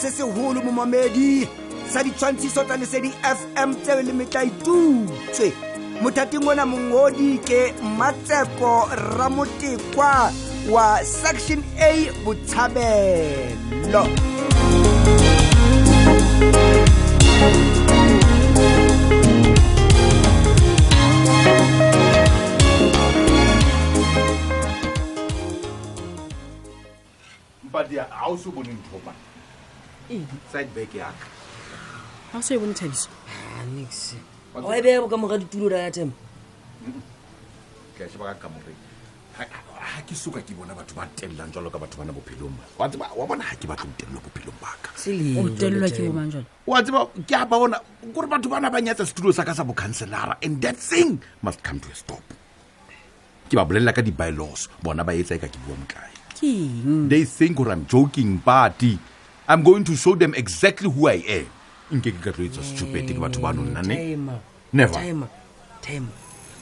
se se holo mo mamedi sa di transition tsa lesedi FM tse le metla itutse mothating ona mongodi ke Matseko Ramotekwa wa section A Botshabelo. But they are also born in Toba. Side back here. How say you tell us? Nix. Why be able to come to Tulu that time? Okay, she back come re. Ha ke suka ke bona batho ba tellang jalo ka batho bana bophelong. Wa tseba wa bona ha ke batho tello bophelong baka. O tello ke bo manjalo. Wa tseba ke a ba bona gore batho bana ba nyatsa studio sa ka sa bo councilor and that thing must come to a stop. Ke ba bolella ka di bylaws bona ba etsa ka ke bua motlae. They think or I'm joking, party. I'm going to show them exactly who I am. It's a stupid thing about one nane. Never. Time.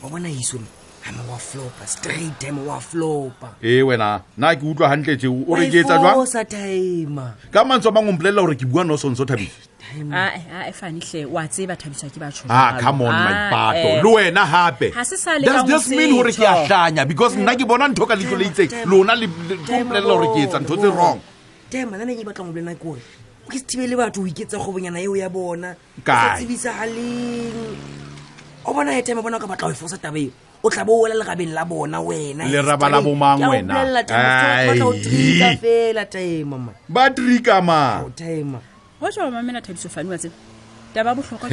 But when I assume, I'm a flopper, straight time a flopper. Eh, when I like you to handle you, or you get a time. Come on, someone umbrella or Kibuano son so time. I finally say, whatever time Sakibacho. Ah, come on, my bato. No, and I happy. Does this mean Horikia Shania? Because Nagibonan took a little Luna Lorikits and totally wrong. Damn, and then you become a good. We still live to get the Hoving and Aoya Bona. Guys, Visa Halim. Overnight, I'm going to come out for Saturday. Otabola Rabin Labona, when Rabalabo Mangwena. But Ricama, Tame. What's your mamma types of fun? The Babu Shoka,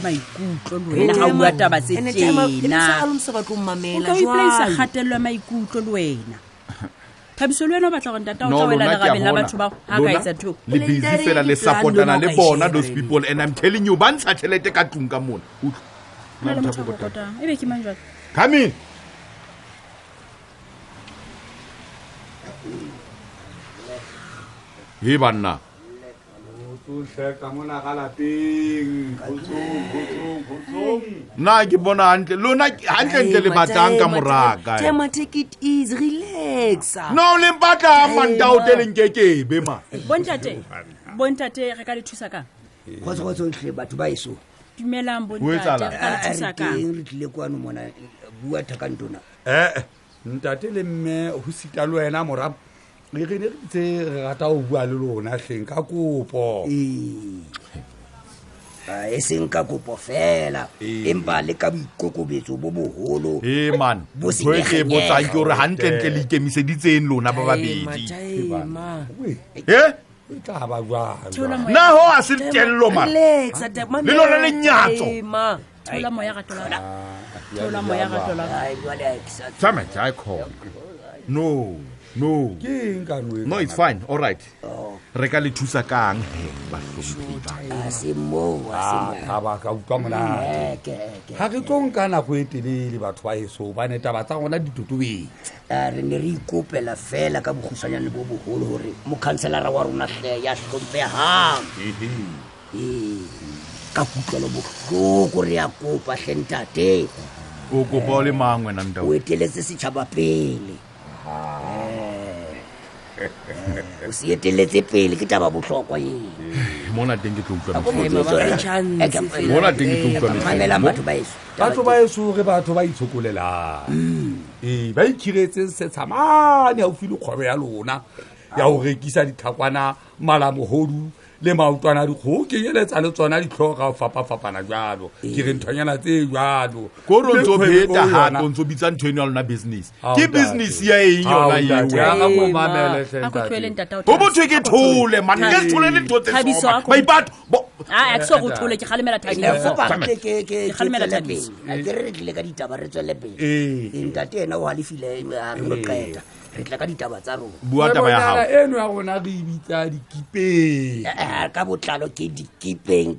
my good, and what about it? Those people, and I'm telling you, come in. Hibana. Take it easy, relax. No, le bata man down telling KK, Bema. Bontate, Ricardo Tusaka. What's on Sheba to buy so? Melambo, Tusaka, Ntatele me, Husitalo and Amorab. Le re re rata o bua le rona hleng ka kopo e seng ka kopo fela empa le ka boikokobetso bo boholo e man bo se bo tsang ke re hantle le ikemiseditseng lona ba babedi ka ba bua na ho a se tellelo man le lona le nyatso thola moya ga tola thola moya ga tola I call No. No, it's fine. All right. Rekali thusa kang he ba hlophipa. Ka utlwa ha ke konka na go etelele batho ba heso ba ne taba tsa gona ditotobeng. Re ne re ikopela fela ka bogusanyane bo boholo hore mo councilor wa rona ya hlompea ha. Ka kutlwa bo go go re ya kopa hlentate. O kopa le mangwe na ndao. O eteletse se tshaba pele.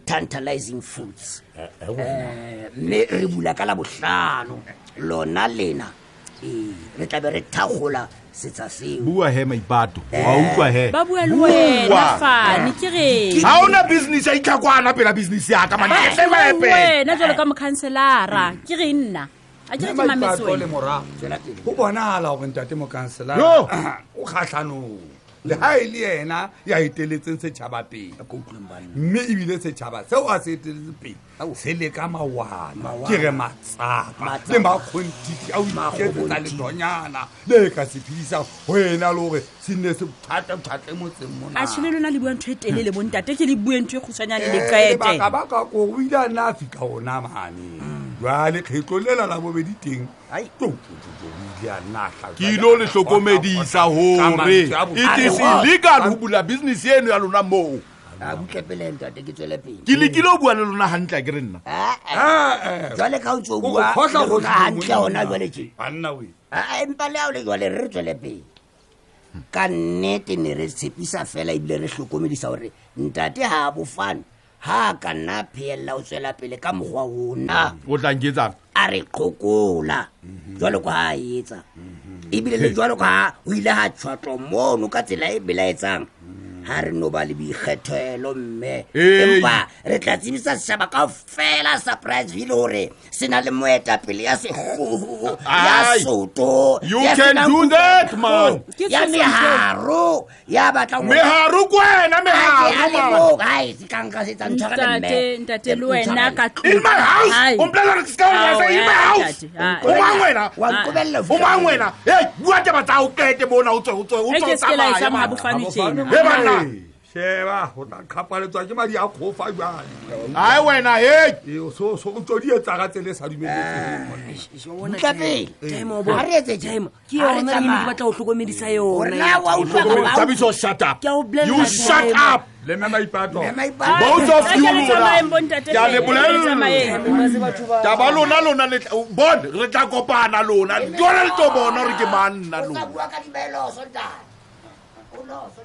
Tantalizing foods. Lona Lena. Bua he my batu. Babu elwe. Nafa nikire. Haona business ikakwana pela business ya kama ndesepe. Nazo lokama kanselara kirinna. Ajira timameso. Ho bona hala o ntate mo kanselara. No. O khahlano. le ha ile yena ya iteletseng se tshaba pele mme ibile se tshaba seo a se iteletse pele se le ka mawana ke re matsapa le ma quantity a o iketsa le donyana le ka se philisa wena le gore sine se thata motseng mona a tshile lona le bua ntwe telele mo ntate ke le bua ntwe khutshanyane le kaete ba ka go wila na fika ona mane jwale khetlo lela la bobedi teng ai ke lo le hlokomedisa hore it is illegal ho bula business yeno ya lona moo a bukepele ntate ke tswele pele ke le kilo bua le lona hantla ke re nna jwale ka o tso bua ho hla ho hantla ona jwale tje banna we a empa le a le jwale re tswele pele ka nnete ne re tsepisa fela ibile re hlokomedisa hore ntate ha bofana ha kana phela o tswela pele ka mogwa ona o tla ngetsana a re khokola jwalo ka a etsa e bile le jwalo ka o ile ha tshwatlo mono ka tsela e belaetsang ha re no ba le boikgethelo mme empa re tla tsibisa seshaba ka fela surprise hore sena le moeta pele ya segogo ya soto you can do that man ya meharo ya batla meharo kwena meharo guys kanka se tsantsana mme ntate le wena ka tlhokomela o mpela re tsikana sa ima house o mangwena wa nkobella o mangwena hey bua taba tsa o kete bona o tswe tsama ya ma bufani tshena Sheba, o tla khapaletswa ke madi a khofa jwang. Ai wena he, so go tjodietsa ga tsela sa dumeletseng. Ka pele, temo bo. Are tse temo. Ke yona le ba tla o hlokomedisa yona. Na wa o tla shut up. You shut up. Le mama ipato. Both of you. Ya le bolela. Ta ba lona le bon, re tla kopana lona. Jona le tlo bona re ke manna lona.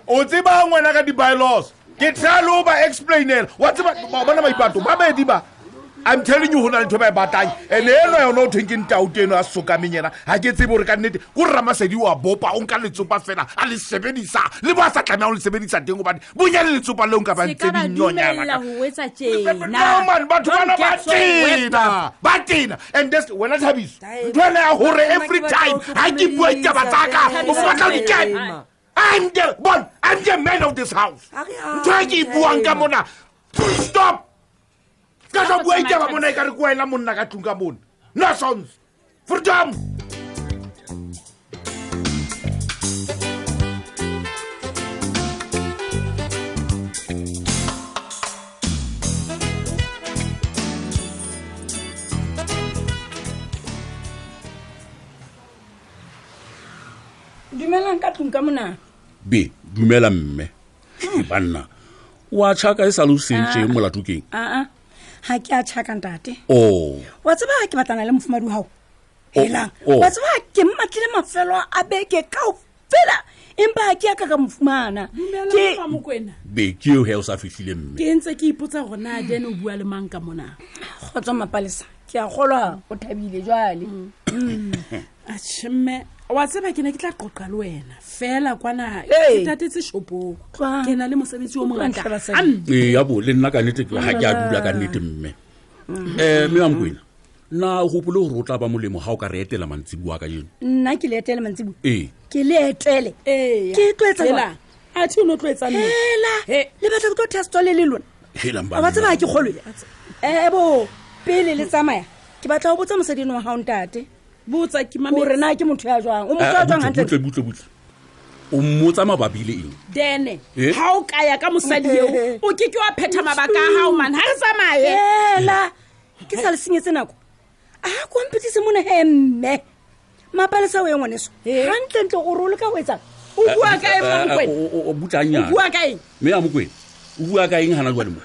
O tsiba ngwana ka di bylaws ke tsalo ba explainer what ba bona ba ipato ba be di ba I'm telling you hona le thoba e batang and eno ya no thinking tauteno a soka menyena ha ke tsebo re ka nnete go ramasedi wa bopa o nka letsopa fela a le sebedisa le ba sa tlamela o le sebedisa teng go ba bunya le letsopa le o nka ba ntsebi nyonya la no man ba twana ba tina and this when I have is twana hore every time I keep waiting ba tsaka o ba tla di ken I'm the man of this house. Stop! Nonsense! Freedom! Dumelang ka tlung ka mona be dumela mme banna wa tshaka e salusentse mola tukeng ha ke a tshaka ntate oh wa tsaba ha ke batlana le mfumadi wa hao hela wa tsaba ke matlile mafelo a beke ka ofela empa ke ka mfumana ke be ke o hela sa fihlile mme ke ntse ke ipotsa gona jeno o bua le mang ka mona go tswa mapalesa ke a golwa o thabile jwale a tsime wa tseba ke ne ke tla qoqa le wena fela kwana ke tatetse shopo ke na le mosebetsi o mongata ya bo le nna ka nete ke ha ke a dula ka nete mme mme amkwena na go polo go rotla ba molemo ha o ka re etela mantsibu wa ka yeno nna ke le etela mantsibu ke le etele ke tloetsa la a tsi no tloetsa nna le batla go tlo testa le lona hela mba ba tseba ke kgolwe bo pele le tsamaya ke batla o botsa mosedino wa ha o ntate botsa ke mame re na ke motho ya jwang o motho ya jwang hantle butle o mmotsa mababile eng dene ha o ka ya ka mosadi eo o ke wa pheta mabaka ha o man ha re tsamaye hela ke sa le senyetse nako a ko mpitse mona he mme mapalesa o e ngwaneso hantle ntle o role ka ho etsa o bua ka e mongkwena o butanya o bua ka eng mme a mokwena o bua ka eng hana jwale mo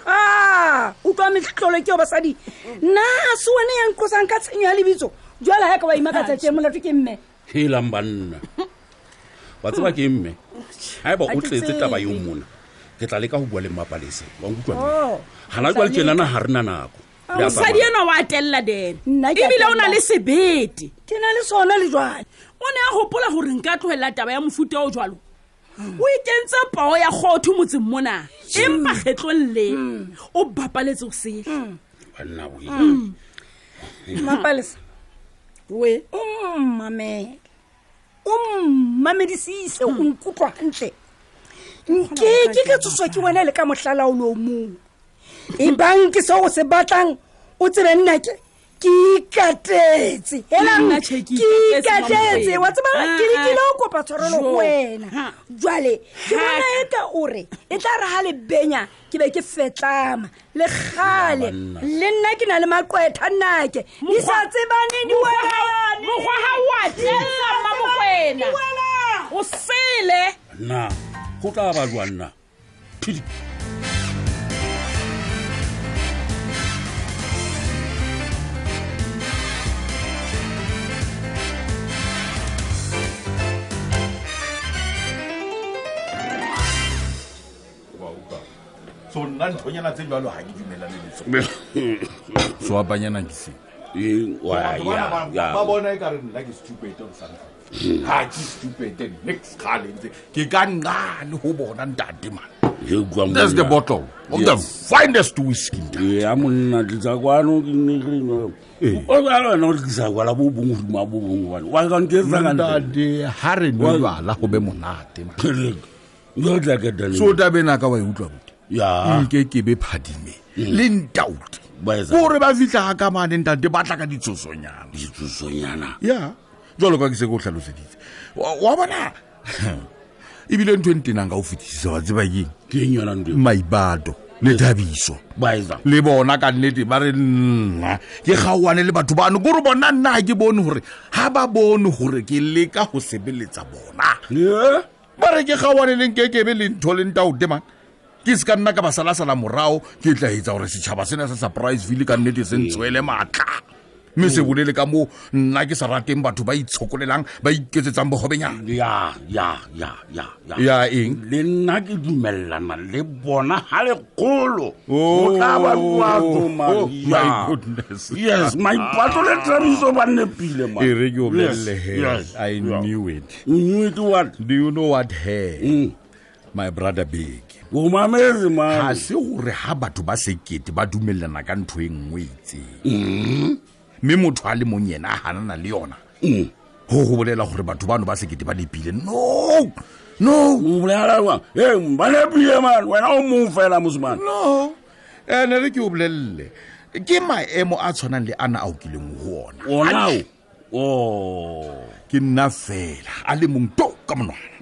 o tla me tlolo ke o basadi na so wena ya nkosang ka tsenyo ya lebitso jwala ha ka wa imakatsa tse molato ke mme he lambanna wa tswa ke mme ha ba o tletse taba yo mona ke tla le ka ho bua le mapalese wa ngutwa mme hana jwale ke lana ha rena nako ya sa di ena wa tella den e bile ona le sebete ke na le sona le jwale ona ya hopola hore nka tlohela taba ya mofuta o jwalo o ikentse pao ya khotho motse mona empa kgetlong le o bapaletse go se bana o mapalese we o mmame disise o nkutlwa ntle ke ke tsotswa ke wena le ka mohlala o lo mong e bang ke so se batlang o tsere nna ke ke katetse hela nna cheki ke katetse wa tsama ke ke lo kopa tshwarelo go wena jwale ke bona eta ore e tla re ha le benya ke be ke fetlama le khale le nna ke na le maqwetha nnake di sa tsebane di wena mo gwa ha wa tsa mama kwena o sele na go tla ba jwana phidi so nna nthonyana tse jalo ha ke dumelane le so so abanyana ke se e wa ya ba bona e ka re nna ke stupid on something ha ke stupid and next challenge ke ga nna ho bona ntate man that's the bottle of the finest whiskey ya monna tsa kwano ke ne re no o ba re no tsa kwala bo bungu ma bo bungu wa ka ntse ka ntate ha re no bala go be monate yo tla ke dane so ta bena ka wa utwa ya ke be phadime le ntauti gore ba fitla ka mane ntate ba tla ka ditsotsonyana ya jolo ka ke se go tlhaloseditse wa bona e bile ntwenti nanga o fitisa wa tseba yeng ke nyana ntwe maibado le thabiso baeza le bona ka nnete ba re nna ke gawane le batho bana gore bona nna ke bone hore ha ba bone hore ke le ka ho sebeletsa bona ba re ke gawane le nkeke be le ntho le ntauti man ke ska nna ka basala sala morao ke tla etsa hore se tshaba sena sa surprise vile ka nnete se ntswele matla me se bolele ka mo nna ke sa rateng batho ba itshokolelang ba iketsetsang bogobenyana ya eng le nna ke dumellana le bona ha le kgolo o tla ba bua tsoma my goodness yes my battle and trabiso ba ne pile man e re ke o bolele I knew it you knew it what do you know what hey my brother big o mamezi man ha se gore ha batho ba sekete ba dumelana ka ntho engwe itse me motho a le monyena a hanana le yona ho go bolela gore batho bano ba sekete ba lepile no o bolela wa ba lepile man wena o mo fela musman no ene re ke o bolelle ke maemo a tshwanang le ana a o kileng ho ona o ke nna fela a le mongto ka monwana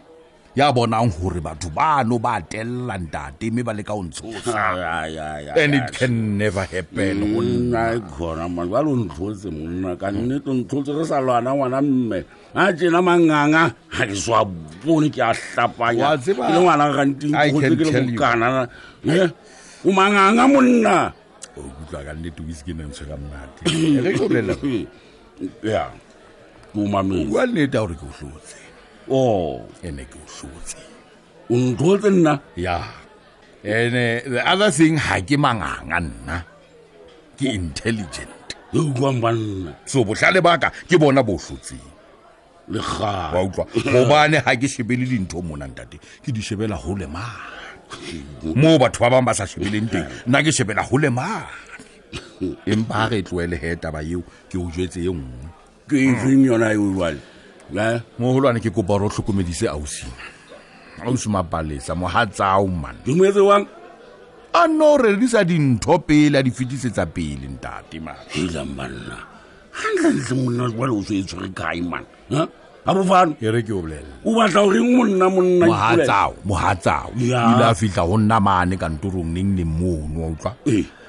ya bonang hore batho bano ba tella ntate me ba le ka ontshosa and it can never happen ona khona man ba lo ntshotse monna ka nnete ntshotse re sa lwana ngwana mme a tsena manganga ha ke swa bone ke a hlapanya ke le ngwana ga nteng go tsekele go kana o manganga monna o bua ka nnete whisky neng se ka mmate re go bolela ya o mame wa nnete hore ke hlotse ene ke uhlotse o ntholetse nna ya ene the other thing ha ke manganga nna ke intelligent o gwanwana so bohlale baka ke bona bohlotseng le ga wa utlwa go bane ha ke shebele dintho mona ntate ke di shebela ho le ma mo batho ba bang ba sa shebeleng teng nna ke shebela ho le ma empa re tlwele heta ba eo ke o jwetse e nngwe ke ring yona e uwal la mo holwane ke kopa ro hlokomedise ausi mapalesa mo hatsa o man ke mo etse wang a no re disa dintho pele a di fitisetsa pele ntate man hela manna handle monna wa lo se tswe kae man ha abo fana e re ke o bolela o batla o reng monna mo hatsao ila fihla ho nna mane ka nturung neng ne mono o tla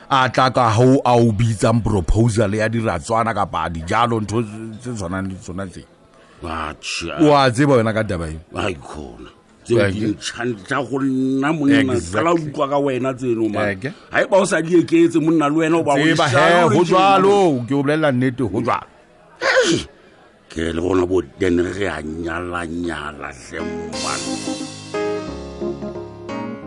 a tla ka ho a o bitsa proposal ya diratswana ka pa di jalo ntho tse tshwanang le tsona tse wa tseba wena ka daba e ha ikhona tseba di tshantsa go nna monna tsala u kwa ka wena tseno man ha e ba o sa di eketse monna le wena o ba o sa ho jwalo ke o bolela nnete ho jwalo ke le bona bo den re a nyala se mwana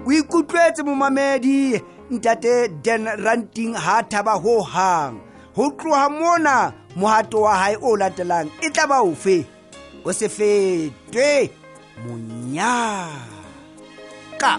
o ikutlwetse mo mamedi ntate den ranting ha thaba ho hang ho tloha mona mohato wa hae o latelang e tla ba ofe o se fete munya ka